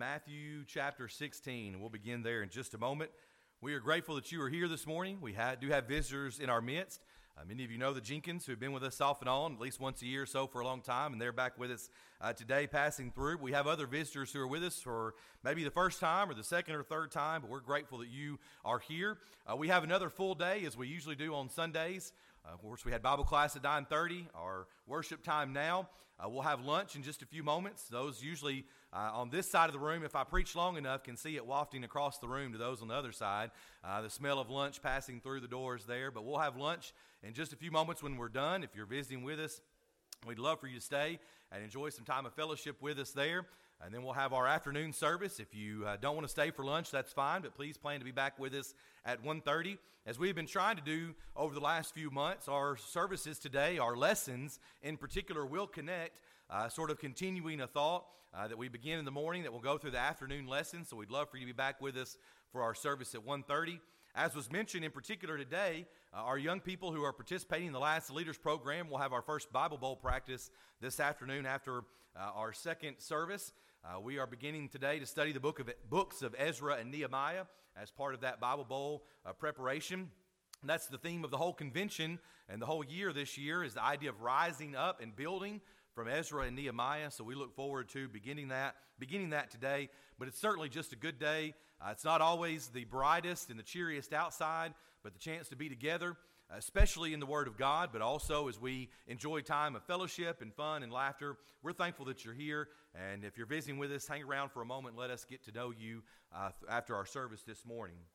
Matthew chapter 16. We'll begin there in just a moment. We are grateful that you are here this morning. We do have visitors in our midst. Many of you know the Jenkins, who have been with us off and on at least once a year or so for a long time, and they're back with us today passing through. We have other visitors who are with us for maybe the first time or the second or third time, but we're grateful that you are here. We have another full day, as we usually do on Sundays. Of course, we had Bible class at 9:30, our worship time now. We'll have lunch in just a few moments. Those usually on this side of the room, if I preach long enough, can see it wafting across the room to those on the other side, the smell of lunch passing through the doors there. But we'll have lunch in just a few moments when we're done. If you're visiting with us, we'd love for you to stay and enjoy some time of fellowship with us there. And then we'll have our afternoon service. If you don't want to stay for lunch, that's fine, but please plan to be back with us at 1:30. As we've been trying to do over the last few months, our services today, our lessons in particular, will connect, sort of continuing a thought that we begin in the morning that will go through the afternoon lesson. So we'd love for you to be back with us for our service at 1:30. As was mentioned in particular today, our young people who are participating in the Last Leaders Program will have our first Bible Bowl practice this afternoon after our second service. We are beginning today to study the books of Ezra and Nehemiah as part of that Bible Bowl preparation. And that's the theme of the whole convention and the whole year this year, is the idea of rising up and building from Ezra and Nehemiah. So we look forward to beginning that today. But it's certainly just a good day. It's not always the brightest and the cheeriest outside, but the chance to be together, especially in the Word of God, but also as we enjoy time of fellowship and fun and laughter. We're thankful that you're here, and if you're visiting with us, hang around for a moment. Let us get to know you after our service this morning.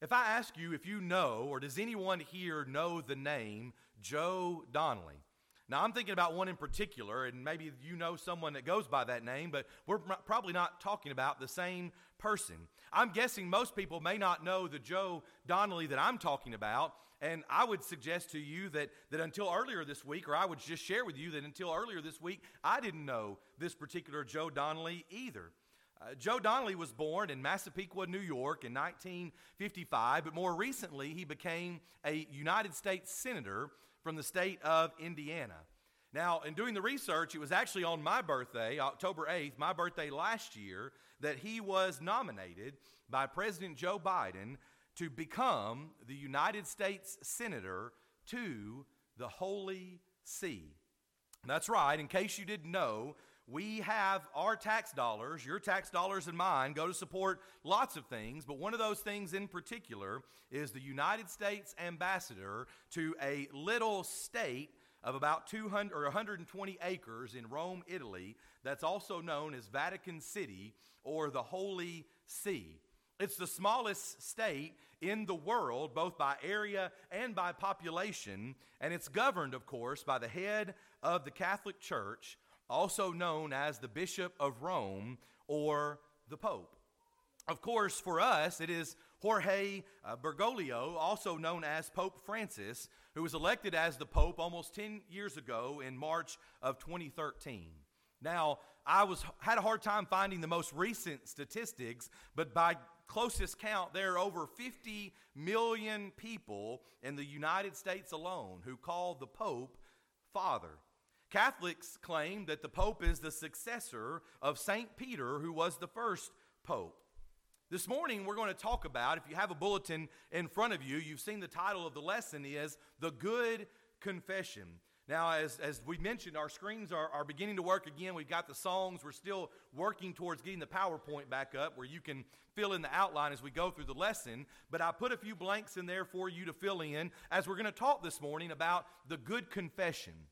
If I ask you if you know, or does anyone here know the name Joe Donnelly? Now, I'm thinking about one in particular, and maybe you know someone that goes by that name, but we're probably not talking about the same person. I'm guessing most people may not know the Joe Donnelly that I'm talking about, and I would suggest to you that until earlier this week, or I would just share with you that until earlier this week, I didn't know this particular Joe Donnelly either. Joe Donnelly was born in Massapequa, New York in 1955, but more recently he became a United States Senator from the state of Indiana. Now, in doing the research, it was actually on my birthday, October 8th, my birthday last year, that he was nominated by President Joe Biden to become the United States Senator to the Holy See. That's right. In case you didn't know, we have our tax dollars, your tax dollars and mine, go to support lots of things, but one of those things in particular is the United States ambassador to a little state of about 200 or 120 acres in Rome, Italy, that's also known as Vatican City or the Holy See. It's the smallest state in the world, both by area and by population, and it's governed, of course, by the head of the Catholic Church, also known as the Bishop of Rome or the Pope. Of course, for us, it is Jorge Bergoglio, also known as Pope Francis, who was elected as the Pope almost 10 years ago in March of 2013. Now, I had a hard time finding the most recent statistics, but by closest count, there are over 50 million people in the United States alone who call the Pope Father. Catholics claim that the Pope is the successor of St. Peter, who was the first Pope. This morning, we're going to talk about, if you have a bulletin in front of you, you've seen the title of the lesson is The Good Confession. Now, as we mentioned, our screens are beginning to work again. We've got the songs. We're still working towards getting the PowerPoint back up where you can fill in the outline as we go through the lesson. But I put a few blanks in there for you to fill in as we're going to talk this morning about the good confession.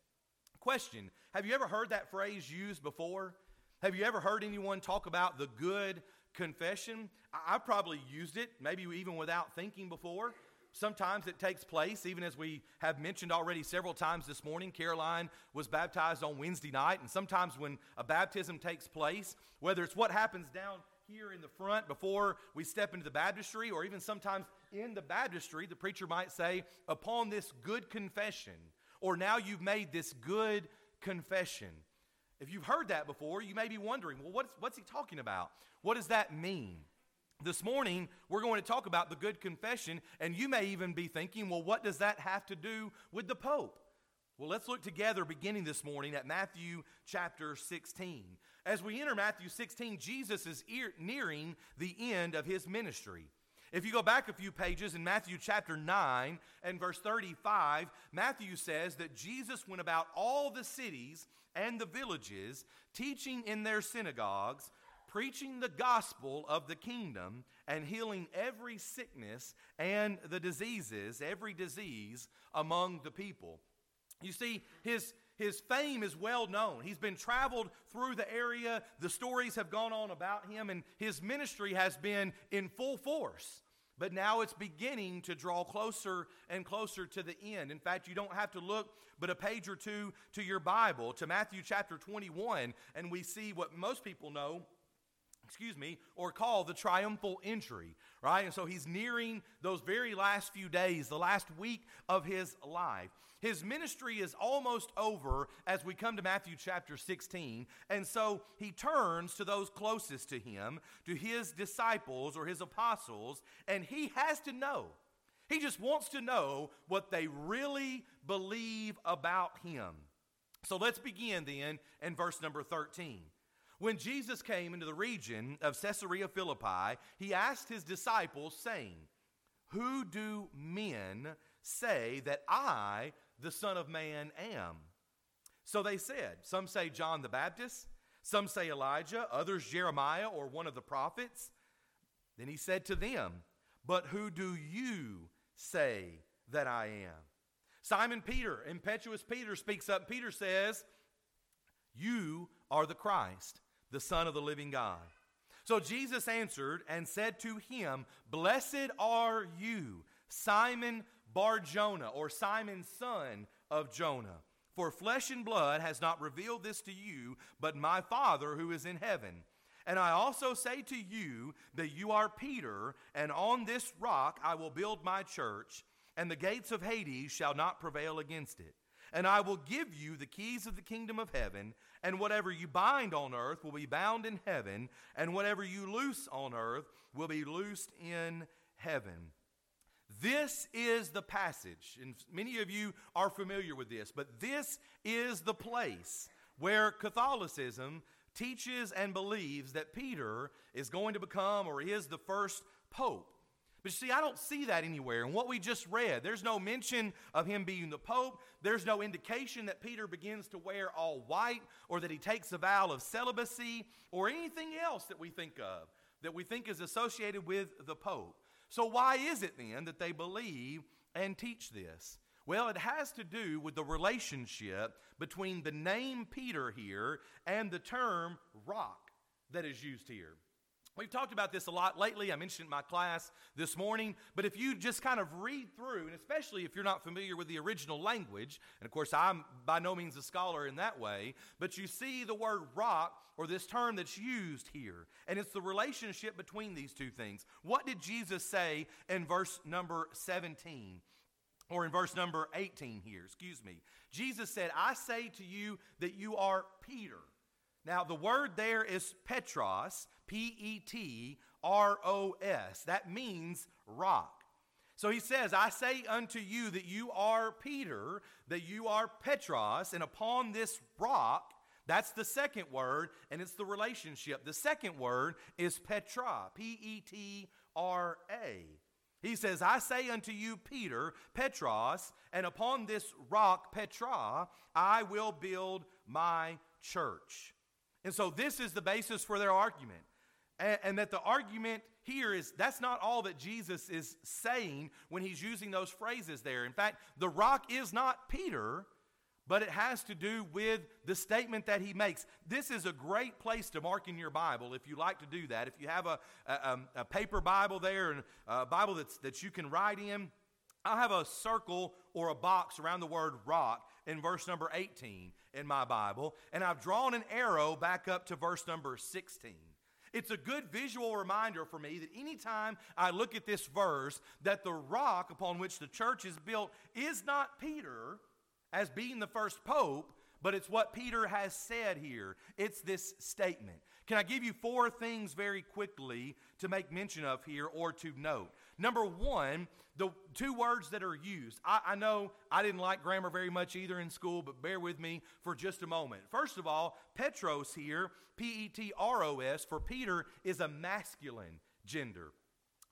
Question, have you ever heard that phrase used before? Have you ever heard anyone talk about the good confession? I've probably used it, maybe even without thinking before. Sometimes it takes place, even as we have mentioned already several times this morning. Caroline was baptized on Wednesday night, and sometimes when a baptism takes place, whether it's what happens down here in the front before we step into the baptistry, or even sometimes in the baptistry, the preacher might say, upon this good confession, or now you've made this good confession. If you've heard that before, you may be wondering, well, what's he talking about? What does that mean? This morning, we're going to talk about the good confession, and you may even be thinking, well, what does that have to do with the Pope? Well, let's look together beginning this morning at Matthew chapter 16. As we enter Matthew 16, Jesus is nearing the end of his ministry. If you go back a few pages in Matthew chapter 9 and verse 35, Matthew says that Jesus went about all the cities and the villages, teaching in their synagogues, preaching the gospel of the kingdom, and healing every sickness and the diseases, every disease among the people. You see, his fame is well known. He's been traveled through the area. The stories have gone on about him, and his ministry has been in full force. But now it's beginning to draw closer and closer to the end. In fact, you don't have to look but a page or two to your Bible, to Matthew chapter 21, and we see what most people know, or call the triumphal entry, right? And so he's nearing those very last few days, the last week of his life. His ministry is almost over as we come to Matthew chapter 16, and so he turns to those closest to him, to his disciples or his apostles, and he has to know. He just wants to know what they really believe about him. So let's begin then in verse number 13. When Jesus came into the region of Caesarea Philippi, he asked his disciples, saying, "Who do men say that I, the Son of Man, am?" So they said, "Some say John the Baptist, some say Elijah, others Jeremiah or one of the prophets." Then he said to them, "But who do you say that I am?" Simon Peter, impetuous Peter, speaks up. Peter says, "You are the Christ, the Son of the living God." So Jesus answered and said to him, "Blessed are you, Simon Bar-Jonah, or Simon son of Jonah, for flesh and blood has not revealed this to you, but my Father who is in heaven. And I also say to you that you are Peter, and on this rock I will build my church, and the gates of Hades shall not prevail against it. And I will give you the keys of the kingdom of heaven, and whatever you bind on earth will be bound in heaven, and whatever you loose on earth will be loosed in heaven." This is the passage, and many of you are familiar with this, but this is the place where Catholicism teaches and believes that Peter is going to become or is the first pope. But you see, I don't see that anywhere. And what we just read, there's no mention of him being the pope. There's no indication that Peter begins to wear all white or that he takes a vow of celibacy or anything else that we think of, that we think is associated with the pope. So why is it then that they believe and teach this? Well, it has to do with the relationship between the name Peter here and the term rock that is used here. We've talked about this a lot lately. I mentioned it in my class this morning. But if you just kind of read through, and especially if you're not familiar with the original language, and of course I'm by no means a scholar in that way, but you see the word rock or this term that's used here. And it's the relationship between these two things. What did Jesus say in verse number 17? Or in verse number 18 here, Jesus said, "I say to you that you are Peter." Now, the word there is Petros, P-E-T-R-O-S. That means rock. So he says, "I say unto you that you are Peter, that you are Petros, and upon this rock," that's the second word, and it's the relationship. The second word is Petra, P-E-T-R-A. He says, "I say unto you, Peter, Petros, and upon this rock, Petra, I will build my church." And so this is the basis for their argument. And that the argument here is that's not all that Jesus is saying when he's using those phrases there. In fact, the rock is not Peter, but it has to do with the statement that he makes. This is a great place to mark in your Bible if you like to do that. If you have a paper Bible there and a Bible that you can write in, I have a circle or a box around the word rock in verse number 18 in my Bible, and I've drawn an arrow back up to verse number 16. It's a good visual reminder for me that anytime I look at this verse, that the rock upon which the church is built is not Peter as being the first pope, but it's what Peter has said here. It's this statement. Can I give you four things very quickly to make mention of here or to note? Number one, the two words that are used. I know I didn't like grammar very much either in school, but bear with me for just a moment. First of all, Petros here, P-E-T-R-O-S, for Peter is a masculine gender.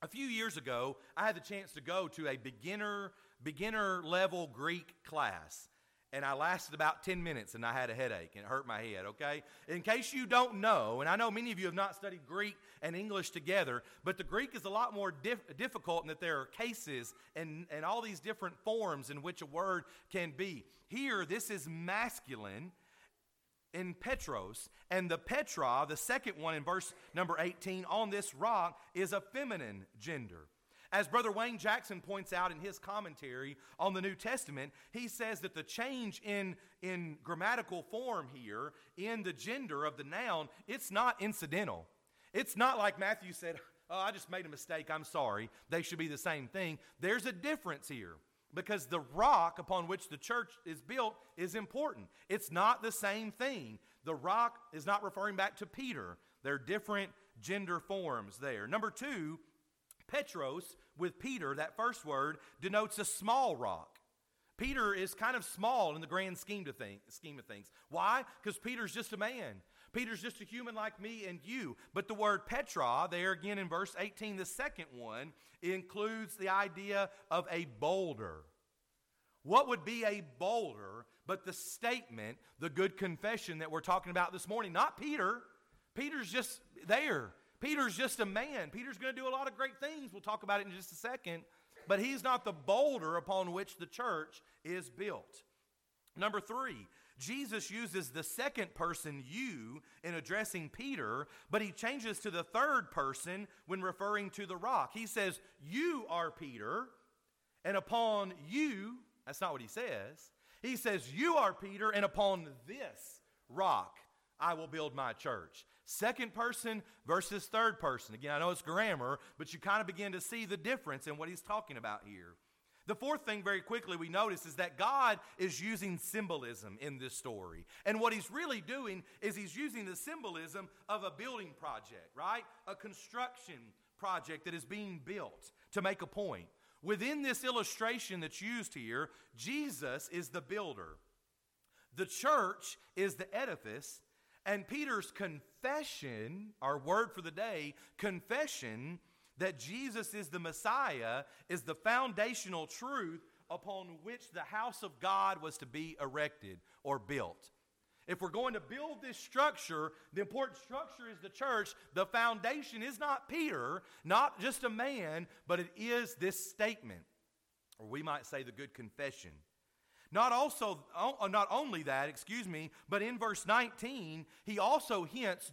A few years ago, I had the chance to go to a beginner level Greek class, and I lasted about 10 minutes, and I had a headache, and it hurt my head, okay? In case you don't know, and I know many of you have not studied Greek and English together, but the Greek is a lot more difficult in that there are cases and all these different forms in which a word can be. Here, this is masculine in Petros, and the Petra, the second one in verse number 18, on this rock is a feminine gender. As Brother Wayne Jackson points out in his commentary on the New Testament, he says that the change in grammatical form here, in the gender of the noun, it's not incidental. It's not like Matthew said, oh, I just made a mistake, I'm sorry. They should be the same thing. There's a difference here because the rock upon which the church is built is important. It's not the same thing. The rock is not referring back to Peter. There are different gender forms there. Number two, Petros with Peter, that first word, denotes a small rock. Peter is kind of small in the grand scheme of things. Why? Because Peter's just a man. Peter's just a human like me and you. But the word Petra, there again in verse 18, the second one, includes the idea of a boulder. What would be a boulder but the statement, the good confession that we're talking about this morning? Not Peter. Peter's just there. Peter's just a man. Peter's going to do a lot of great things. We'll talk about it in just a second. But he's not the boulder upon which the church is built. Number three, Jesus uses the second person, you, in addressing Peter, but he changes to the third person when referring to the rock. He says, you are Peter, and upon you, that's not what he says. He says, you are Peter, and upon this rock I will build my church. Second person versus third person. Again, I know it's grammar, but you kind of begin to see the difference in what he's talking about here. The fourth thing very quickly we notice is that God is using symbolism in this story. And what he's really doing is he's using the symbolism of a building project, right? A construction project that is being built to make a point. Within this illustration that's used here, Jesus is the builder. The church is the edifice. And Peter's confession, our word for the day, confession that Jesus is the Messiah, is the foundational truth upon which the house of God was to be erected or built. If we're going to build this structure, the important structure is the church. The foundation is not Peter, not just a man, but it is this statement, or we might say the good confession. Not only that, but in verse 19,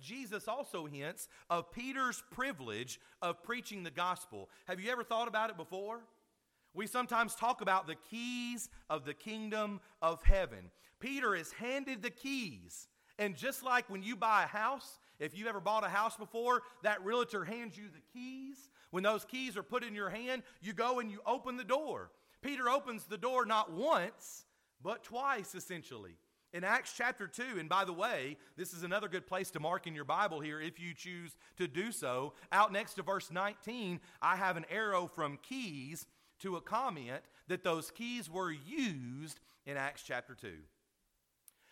Jesus also hints of Peter's privilege of preaching the gospel. Have you ever thought about it before? We sometimes talk about the keys of the kingdom of heaven. Peter is handed the keys. And just like when you buy a house, if you've ever bought a house before, that realtor hands you the keys. When those keys are put in your hand, you go and you open the door. Peter opens the door not once, but twice, essentially. In Acts chapter 2, and by the way, this is another good place to mark in your Bible here if you choose to do so. Out next to verse 19, I have an arrow from keys to a comment that those keys were used in Acts chapter 2.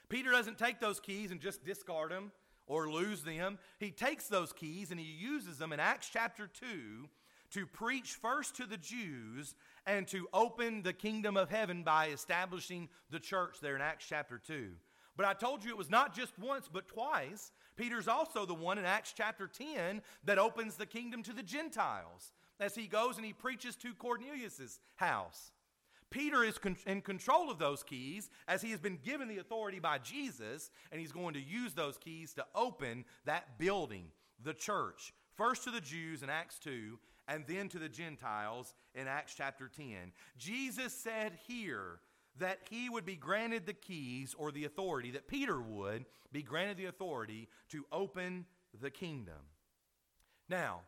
Peter doesn't take those keys and just discard them or lose them. He takes those keys and he uses them in Acts chapter 2 to preach first to the Jews and to open the kingdom of heaven by establishing the church there in Acts chapter 2. But I told you it was not just once, but twice. Peter's also the one in Acts chapter 10 that opens the kingdom to the Gentiles as he goes and he preaches to Cornelius' house. Peter is in control of those keys as he has been given the authority by Jesus, and he's going to use those keys to open that building, the church, first to the Jews in Acts 2, and then to the Gentiles in Acts chapter 10. Jesus said here that he would be granted the keys or the authority, that Peter would be granted the authority to open the kingdom. Now,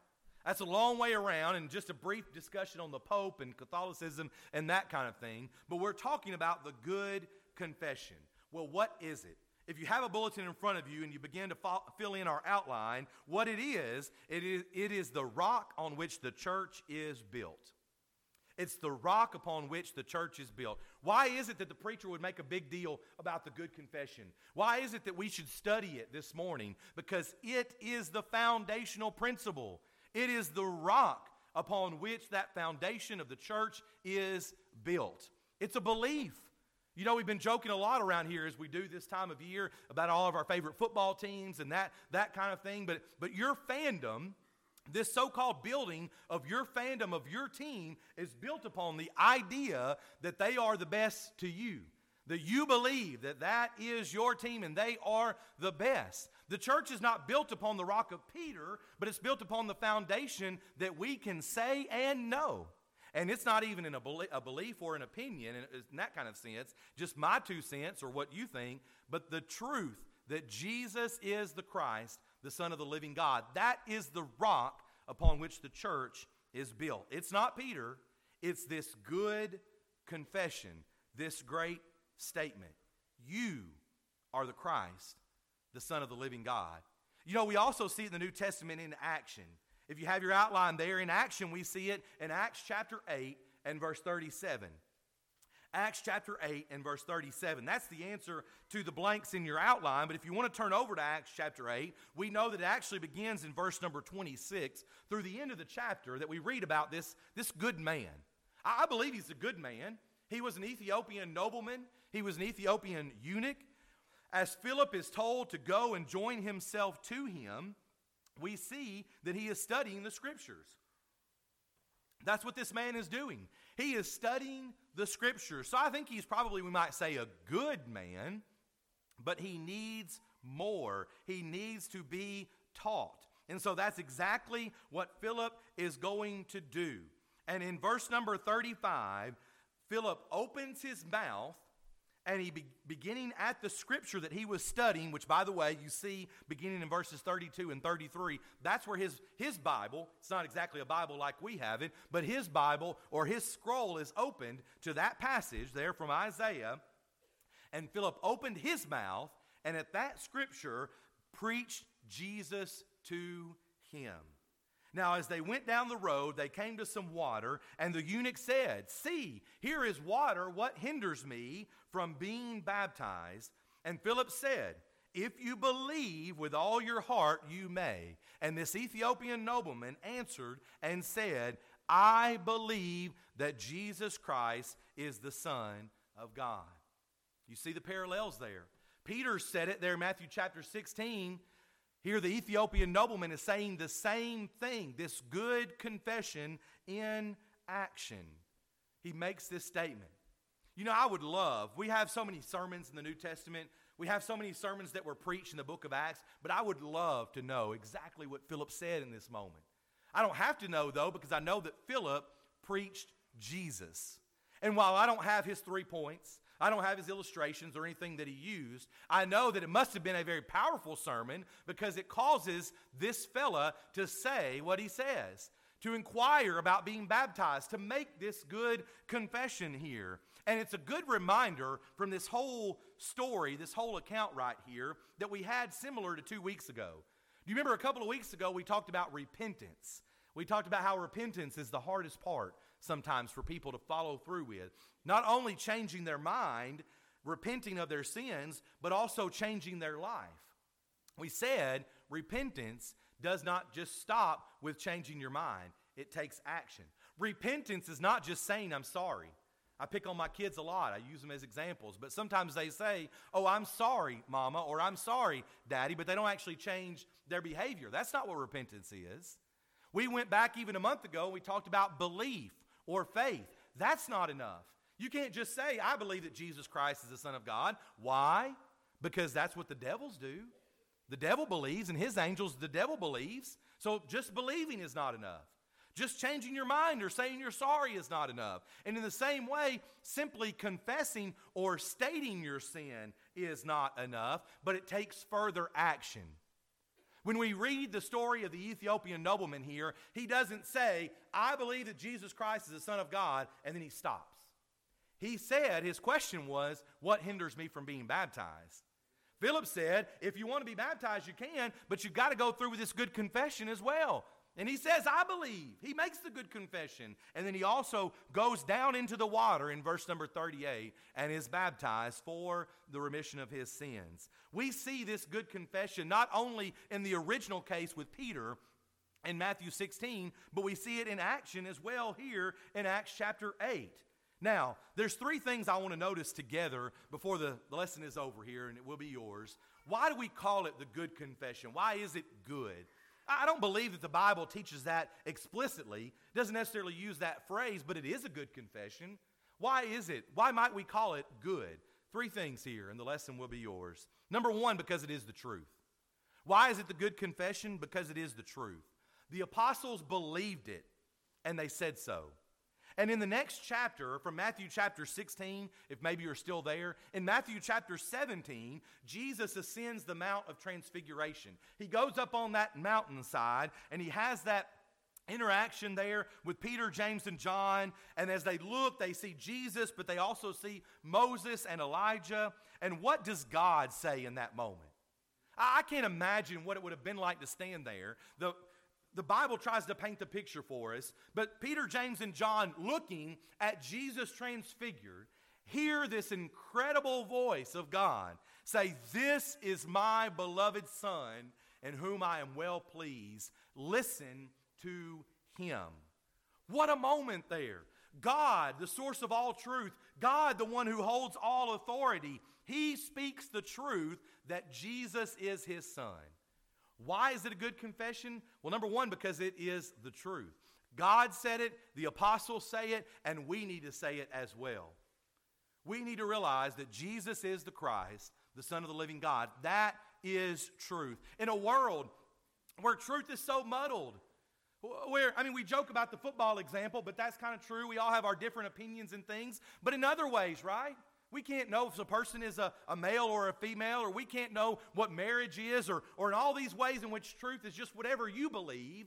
that's a long way around and just a brief discussion on the Pope and Catholicism and that kind of thing, but we're talking about the good confession. Well, what is it? If you have a bulletin in front of you and you begin to fill in our outline, what it is the rock on which the church is built. It's the rock upon which the church is built. Why is it that the preacher would make a big deal about the good confession? Why is it that we should study it this morning? Because it is the foundational principle. It is the rock upon which that foundation of the church is built. It's a belief. You know, we've been joking a lot around here as we do this time of year about all of our favorite football teams and that kind of thing. But your fandom, this so-called building of your fandom of your team, is built upon the idea that they are the best to you, that you believe that that is your team and they are the best. The church is not built upon the rock of Peter, but it's built upon the foundation that we can say and know. And it's not even in a belief or an opinion in that kind of sense, just my 2 cents or what you think, but the truth that Jesus is the Christ, the Son of the living God. That is the rock upon which the church is built. It's not Peter. It's this good confession, this great statement. You are the Christ, the Son of the living God. You know, we also see it in the New Testament in action. If you have your outline there, in action we see it in Acts chapter 8 and verse 37. Acts chapter 8 and verse 37. That's the answer to the blanks in your outline. But if you want to turn over to Acts chapter 8, we know that it actually begins in verse number 26 through the end of the chapter that we read about this good man. I believe he's a good man. He was an Ethiopian nobleman. He was an Ethiopian eunuch. As Philip is told to go and join himself to him, we see that he is studying the Scriptures. That's what this man is doing. He is studying the Scriptures. So I think he's probably, we might say, a good man, but he needs more. He needs to be taught. And so that's exactly what Philip is going to do. And in verse number 35, Philip opens his mouth, and he beginning at the Scripture that he was studying, which, by the way, you see beginning in verses 32 and 33, that's where his Bible, it's not exactly a Bible like we have it, but his Bible or his scroll is opened to that passage there from Isaiah. And Philip opened his mouth and at that Scripture preached Jesus to him. Now, as they went down the road, they came to some water, and the eunuch said, "See, here is water. What hinders me from being baptized?" And Philip said, "If you believe with all your heart, you may." And this Ethiopian nobleman answered and said, "I believe that Jesus Christ is the Son of God." You see the parallels there. Peter said it there in Matthew chapter 16. Here the Ethiopian nobleman is saying the same thing, this good confession in action. He makes this statement. You know, I would love, we have so many sermons in the New Testament. We have so many sermons that were preached in the book of Acts, but I would love to know exactly what Philip said in this moment. I don't have to know, though, because I know that Philip preached Jesus. And while I don't have his 3 points, I don't have his illustrations or anything that he used, I know that it must have been a very powerful sermon because it causes this fella to say what he says, to inquire about being baptized, to make this good confession here. And it's a good reminder from this whole story, this whole account right here, that we had similar to 2 weeks ago. Do you remember a couple of weeks ago we talked about repentance? We talked about how repentance is the hardest part sometimes for people to follow through with. Not only changing their mind, repenting of their sins, but also changing their life. We said repentance does not just stop with changing your mind. It takes action. Repentance is not just saying, "I'm sorry." I pick on my kids a lot. I use them as examples. But sometimes they say, "Oh, I'm sorry, Mama," or "I'm sorry, Daddy," but they don't actually change their behavior. That's not what repentance is. We went back even a month ago and we talked about belief or faith. That's not enough. You can't just say, "I believe that Jesus Christ is the Son of God." Why? Because that's what the devils do. The devil believes, and his angels, the devil believes. So just believing is not enough. Just changing your mind or saying you're sorry is not enough. And in the same way, simply confessing or stating your sin is not enough, but it takes further action. When we read the story of the Ethiopian nobleman here, he doesn't say, "I believe that Jesus Christ is the Son of God," and then he stops. He said, his question was, what hinders me from being baptized? Philip said, if you want to be baptized, you can, but you've got to go through with this good confession as well. And he says, I believe. He makes the good confession. And then he also goes down into the water in verse number 38 and is baptized for the remission of his sins. We see this good confession not only in the original case with Peter in Matthew 16, but we see it in action as well here in Acts chapter 8. Now, there's three things I want to notice together before the lesson is over here, and it will be yours. Why do we call it the good confession? Why is it good? I don't believe that the Bible teaches that explicitly. It doesn't necessarily use that phrase, but it is a good confession. Why is it? Why might we call it good? Three things here, and the lesson will be yours. Number one, because it is the truth. Why is it the good confession? Because it is the truth. The apostles believed it, and they said so. And in the next chapter, from Matthew chapter 16, if maybe you're still there, in Matthew chapter 17, Jesus ascends the Mount of Transfiguration. He goes up on that mountainside, and he has that interaction there with Peter, James, and John. And as they look, they see Jesus, but they also see Moses and Elijah. And what does God say in that moment? I can't imagine what it would have been like to stand there. The Bible tries to paint the picture for us, but Peter, James, and John, looking at Jesus transfigured, hear this incredible voice of God say, "This is my beloved Son, in whom I am well pleased. Listen to him." What a moment there. God, the source of all truth, God, the one who holds all authority, he speaks the truth that Jesus is his Son. Why is it a good confession? Well, number one, because it is the truth. God said it, the apostles say it, and we need to say it as well. We need to realize that Jesus is the Christ, the Son of the living God. That is truth. In a world where truth is so muddled, we joke about the football example, but that's kind of true. We all have our different opinions and things, but in other ways, right? We can't know if a person is a male or a female, or we can't know what marriage is, or in all these ways in which truth is just whatever you believe.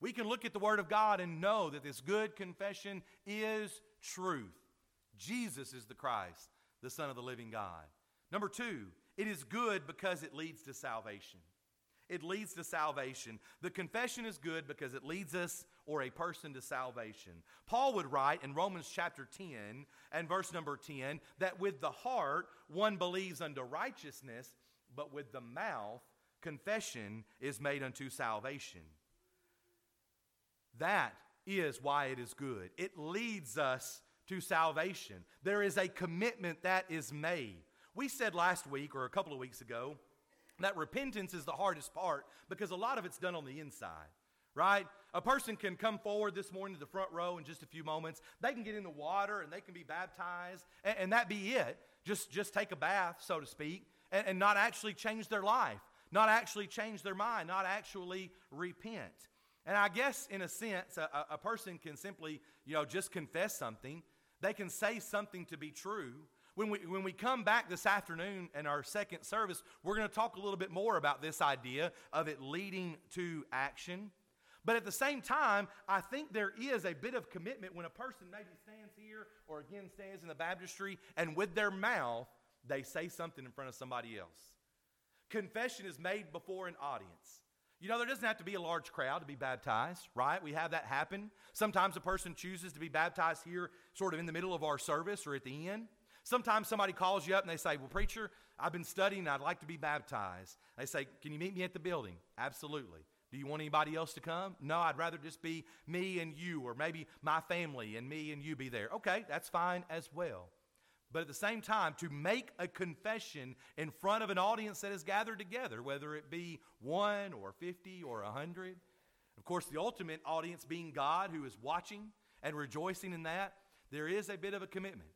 We can look at the Word of God and know that this good confession is truth. Jesus is the Christ, the Son of the living God. Number two, it is good because it leads to salvation. It leads to salvation. The confession is good because it leads us or a person to salvation. Paul would write in Romans chapter 10 and verse number 10 that with the heart one believes unto righteousness, but with the mouth confession is made unto salvation. That is why it is good. It leads us to salvation. There is a commitment that is made. We said last week or a couple of weeks ago that repentance is the hardest part because a lot of it's done on the inside, right? A person can come forward this morning to the front row in just a few moments. They can get in the water and they can be baptized and that be it. Just take a bath, so to speak, and not actually change their life, not actually change their mind, not actually repent. And I guess in a sense, a person can simply, just confess something. They can say something to be true. When we come back this afternoon in our second service, we're going to talk a little bit more about this idea of it leading to action. But at the same time, I think there is a bit of commitment when a person maybe stands here or again stands in the baptistry and with their mouth, they say something in front of somebody else. Confession is made before an audience. There doesn't have to be a large crowd to be baptized, right? We have that happen. Sometimes a person chooses to be baptized here sort of in the middle of our service or at the end. Sometimes somebody calls you up and they say, well, preacher, I've been studying. I'd like to be baptized. They say, can you meet me at the building? Absolutely. Do you want anybody else to come? No, I'd rather just be me and you, or maybe my family and me and you be there. Okay, that's fine as well. But at the same time, to make a confession in front of an audience that is gathered together, whether it be 1 or 50 or 100, of course, the ultimate audience being God who is watching and rejoicing in that, there is a bit of a commitment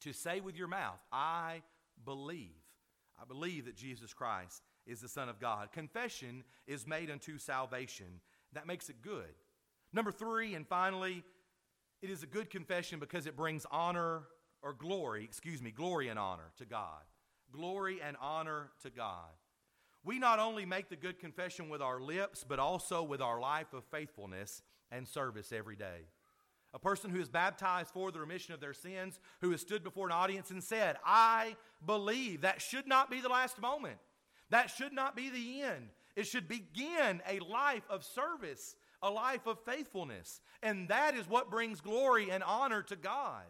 to say with your mouth, I believe that Jesus Christ is the Son of God. Confession is made unto salvation. That makes it good. Number three, and finally, it is a good confession because it brings glory and honor to God. Glory and honor to God. We not only make the good confession with our lips, but also with our life of faithfulness and service every day. A person who is baptized for the remission of their sins, who has stood before an audience and said, I believe. That should not be the last moment. That should not be the end. It should begin a life of service, a life of faithfulness. And that is what brings glory and honor to God.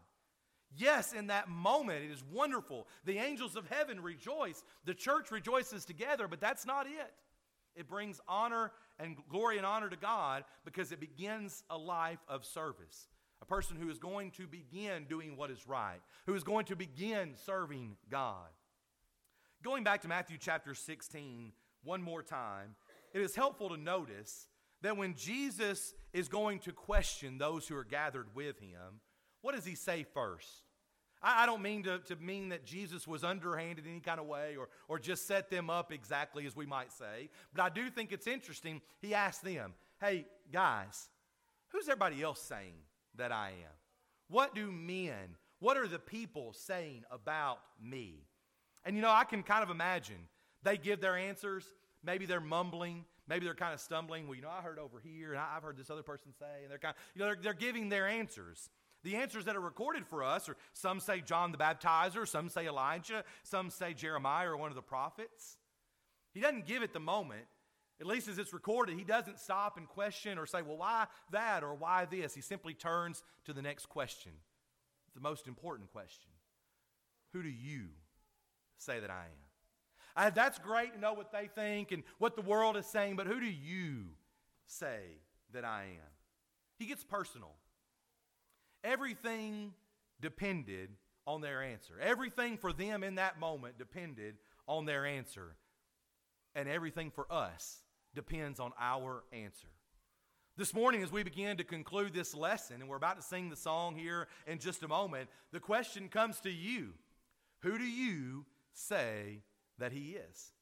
Yes, in that moment, it is wonderful. The angels of heaven rejoice. The church rejoices together, but that's not it. It brings honor and glory and honor to God because it begins a life of service. A person who is going to begin doing what is right, who is going to begin serving God. Going back to Matthew chapter 16 one more time, it is helpful to notice that when Jesus is going to question those who are gathered with him, what does he say first? I don't mean to mean that Jesus was underhanded in any kind of way or just set them up exactly as we might say, but I do think it's interesting. He asked them, hey, guys, who's everybody else saying that I am? What do men, what are the people saying about me? And, you know, I can kind of imagine they give their answers. Maybe they're mumbling. Maybe they're kind of stumbling. Well, you know, I heard over here, and I've heard this other person say, and they're kind of, you know, they're giving their answers. The answers that are recorded for us are some say John the Baptizer, some say Elijah, some say Jeremiah or one of the prophets. He doesn't give it the moment, at least as it's recorded. He doesn't stop and question or say, well, why that or why this? He simply turns to the next question, the most important question. Who do you say that I am? That's great to know what they think and what the world is saying, but who do you say that I am? He gets personal. Everything depended on their answer. Everything for them in that moment depended on their answer. And everything for us depends on our answer. This morning, as we begin to conclude this lesson, and we're about to sing the song here in just a moment, the question comes to you. Who do you say that he is?